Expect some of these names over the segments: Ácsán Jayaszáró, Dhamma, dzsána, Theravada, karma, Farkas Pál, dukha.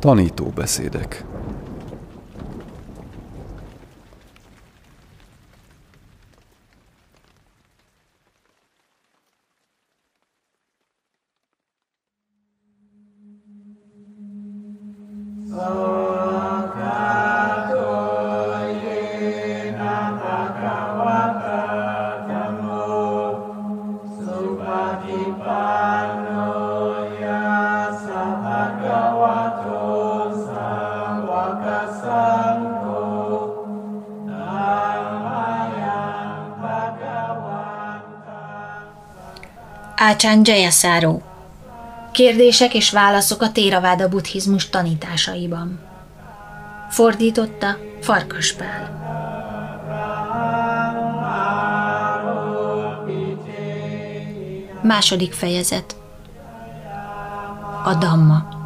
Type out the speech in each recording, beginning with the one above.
Tanítóbeszédek. Ácsán Jayaszáró. Kérdések és válaszok a Theravada buddhizmus tanításaiban. Fordította Farkas Pál. Második fejezet. A Dhamma.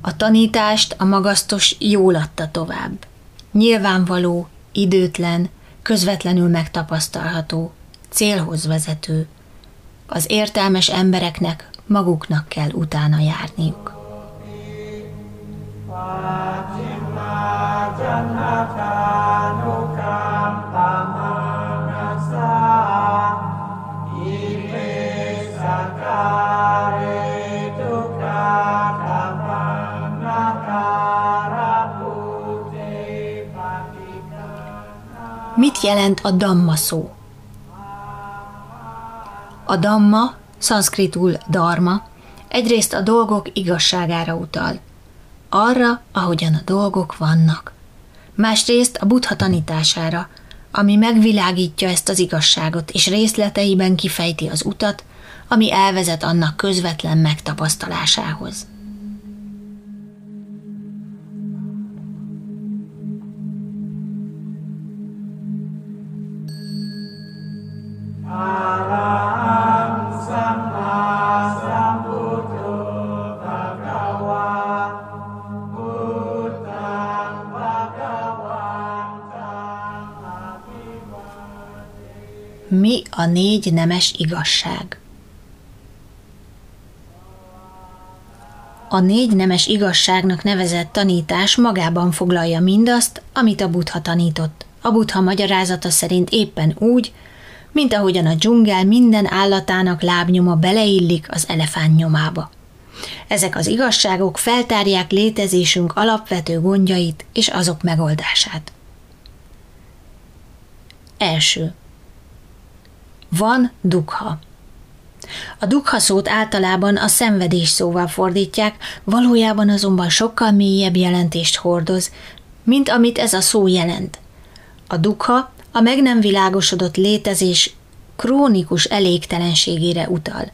A tanítást a magasztos jól adta tovább. Nyilvánvaló, időtlen, közvetlenül megtapasztalható, célhoz vezető. Az értelmes embereknek maguknak kell utána járniuk. Mit jelent a Dhamma szó? A Dhamma, szanszkritul dharma, egyrészt a dolgok igazságára utal, arra, ahogyan a dolgok vannak. Másrészt a Buddha tanítására, ami megvilágítja ezt az igazságot, és részleteiben kifejti az utat, ami elvezet annak közvetlen megtapasztalásához. Mi a négy nemes igazság? A négy nemes igazságnak nevezett tanítás magában foglalja mindazt, amit a Buddha tanított. A Buddha magyarázata szerint éppen úgy, mint ahogyan a dzsungel minden állatának lábnyoma beleillik az elefánt nyomába. Ezek az igazságok feltárják létezésünk alapvető gondjait és azok megoldását. Első. Van dukha. A dukha szót általában a szenvedés szóval fordítják, valójában azonban sokkal mélyebb jelentést hordoz, mint amit ez a szó jelent. A dukha a meg nem világosodott létezés krónikus elégtelenségére utal.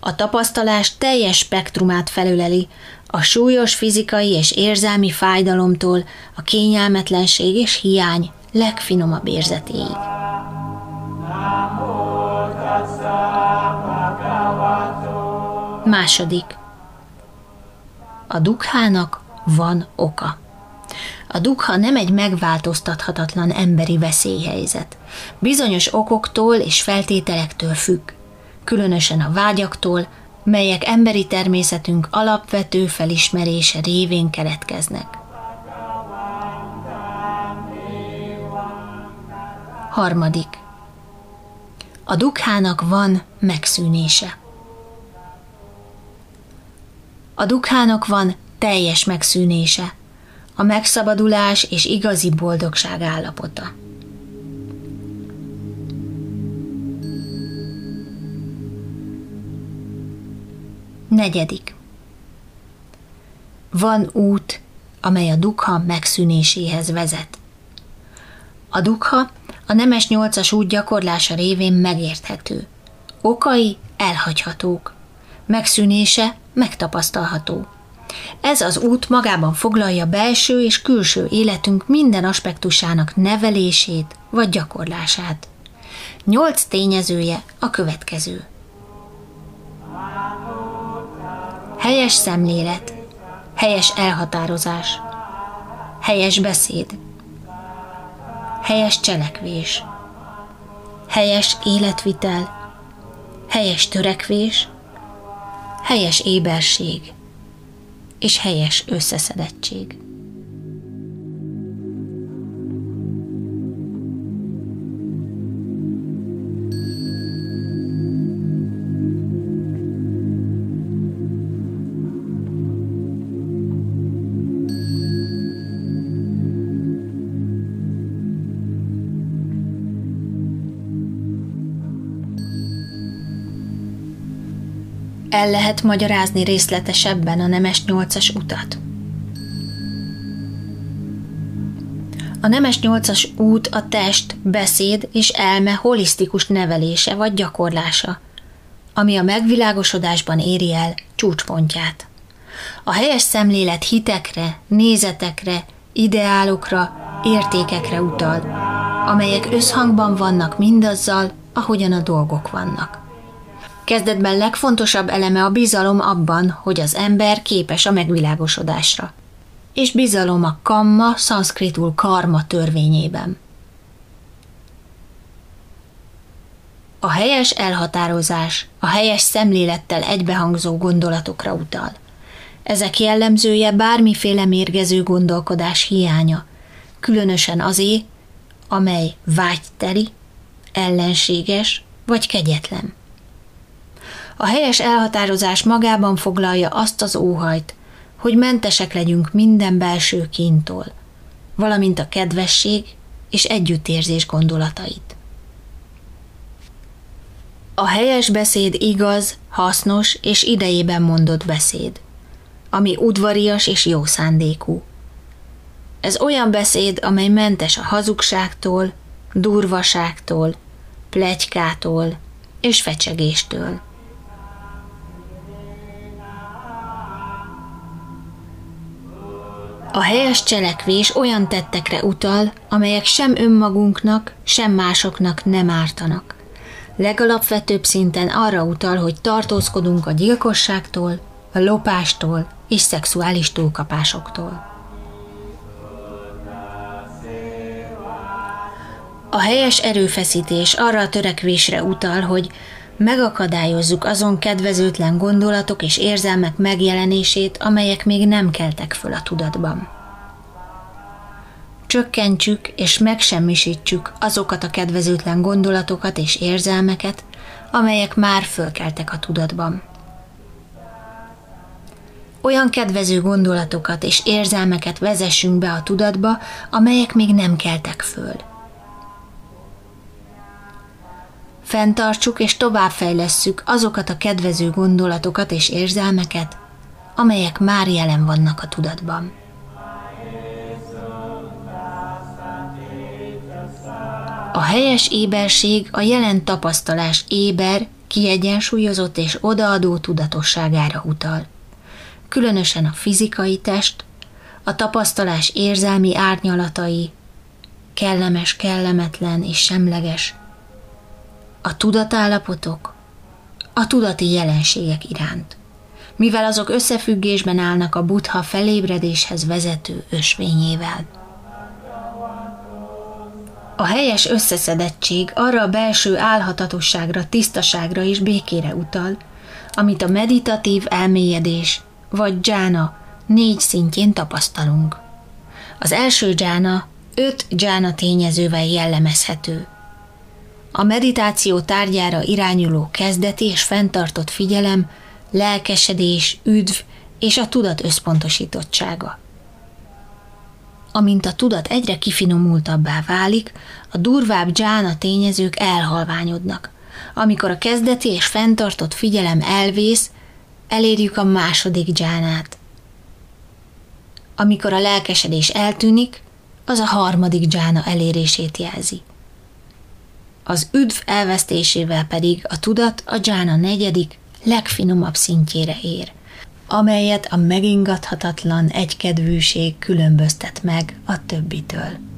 A tapasztalás teljes spektrumát felöleli, a súlyos fizikai és érzelmi fájdalomtól a kényelmetlenség és hiány legfinomabb érzetéig. Második. A dukhának van oka. A dukha nem egy megváltoztathatatlan emberi veszélyhelyzet. Bizonyos okoktól és feltételektől függ, különösen a vágyaktól, melyek emberi természetünk alapvető felismerése révén keletkeznek. Harmadik. A dukhának van megszűnése. A dukhának van teljes megszűnése, a megszabadulás és igazi boldogság állapota. Negyedik. Van út, amely a dukha megszűnéséhez vezet. A dukha a nemes nyolcas út gyakorlása révén megérthető. Okai elhagyhatók. Megszűnése megtapasztalható. Ez az út magában foglalja belső és külső életünk minden aspektusának nevelését vagy gyakorlását. 8 tényezője a következő. Helyes szemlélet, helyes elhatározás, Helyes beszéd, helyes cselekvés, helyes életvitel, helyes törekvés, helyes éberség és helyes összeszedettség. El lehet magyarázni részletesebben a nemes 8-as utat. A nemes 8-as út a test, beszéd és elme holisztikus nevelése vagy gyakorlása, ami a megvilágosodásban éri el csúcspontját. A helyes szemlélet hitekre, nézetekre, ideálokra, értékekre utal, amelyek összhangban vannak mindazzal, ahogyan a dolgok vannak. Kezdetben legfontosabb eleme a bizalom abban, hogy az ember képes a megvilágosodásra. És bizalom a kamma, szanszkritul karma törvényében. A helyes elhatározás a helyes szemlélettel egybehangzó gondolatokra utal. Ezek jellemzője bármiféle mérgező gondolkodás hiánya, különösen azé, amely vágyteli, ellenséges vagy kegyetlen. A helyes elhatározás magában foglalja azt az óhajt, hogy mentesek legyünk minden belső kíntól, valamint a kedvesség és együttérzés gondolatait. A helyes beszéd igaz, hasznos és idejében mondott beszéd, ami udvarias és jó szándékú. Ez olyan beszéd, amely mentes a hazugságtól, durvaságtól, pletykától és fecsegéstől. A helyes cselekvés olyan tettekre utal, amelyek sem önmagunknak, sem másoknak nem ártanak. Legalapvetőbb szinten arra utal, hogy tartózkodunk a gyilkosságtól, a lopástól és szexuális túlkapásoktól. A helyes erőfeszítés arra a törekvésre utal, hogy megakadályozzuk azon kedvezőtlen gondolatok és érzelmek megjelenését, amelyek még nem keltek föl a tudatban. Csökkentsük és megsemmisítsük azokat a kedvezőtlen gondolatokat és érzelmeket, amelyek már fölkeltek a tudatban. Olyan kedvező gondolatokat és érzelmeket vezessünk be a tudatba, amelyek még nem keltek föl. Fenntartsuk és továbbfejlesszük azokat a kedvező gondolatokat és érzelmeket, amelyek már jelen vannak a tudatban. A helyes éberség a jelen tapasztalás éber, kiegyensúlyozott és odaadó tudatosságára utal. Különösen a fizikai test, a tapasztalás érzelmi árnyalatai, kellemes, kellemetlen és semleges, a tudatállapotok, a tudati jelenségek iránt, mivel azok összefüggésben állnak a Buddha felébredéshez vezető ösvényével. A helyes összeszedettség arra a belső álhatatosságra, tisztaságra és békére utal, amit a meditatív elmélyedés vagy dzsána 4 szintjén tapasztalunk. Az első dzsána 5 dzsána tényezővel jellemezhető. A meditáció tárgyára irányuló kezdeti és fenntartott figyelem, lelkesedés, üdv és a tudat összpontosítottsága. Amint a tudat egyre kifinomultabbá válik, a durvább dzsána tényezők elhalványodnak. Amikor a kezdeti és fenntartott figyelem elvész, elérjük a második dzsánát. Amikor a lelkesedés eltűnik, az a harmadik dzsána elérését jelzi. Az üdv elvesztésével pedig a tudat a dzsána 4. legfinomabb szintjére ér, amelyet a megingathatatlan egykedvűség különböztet meg a többitől.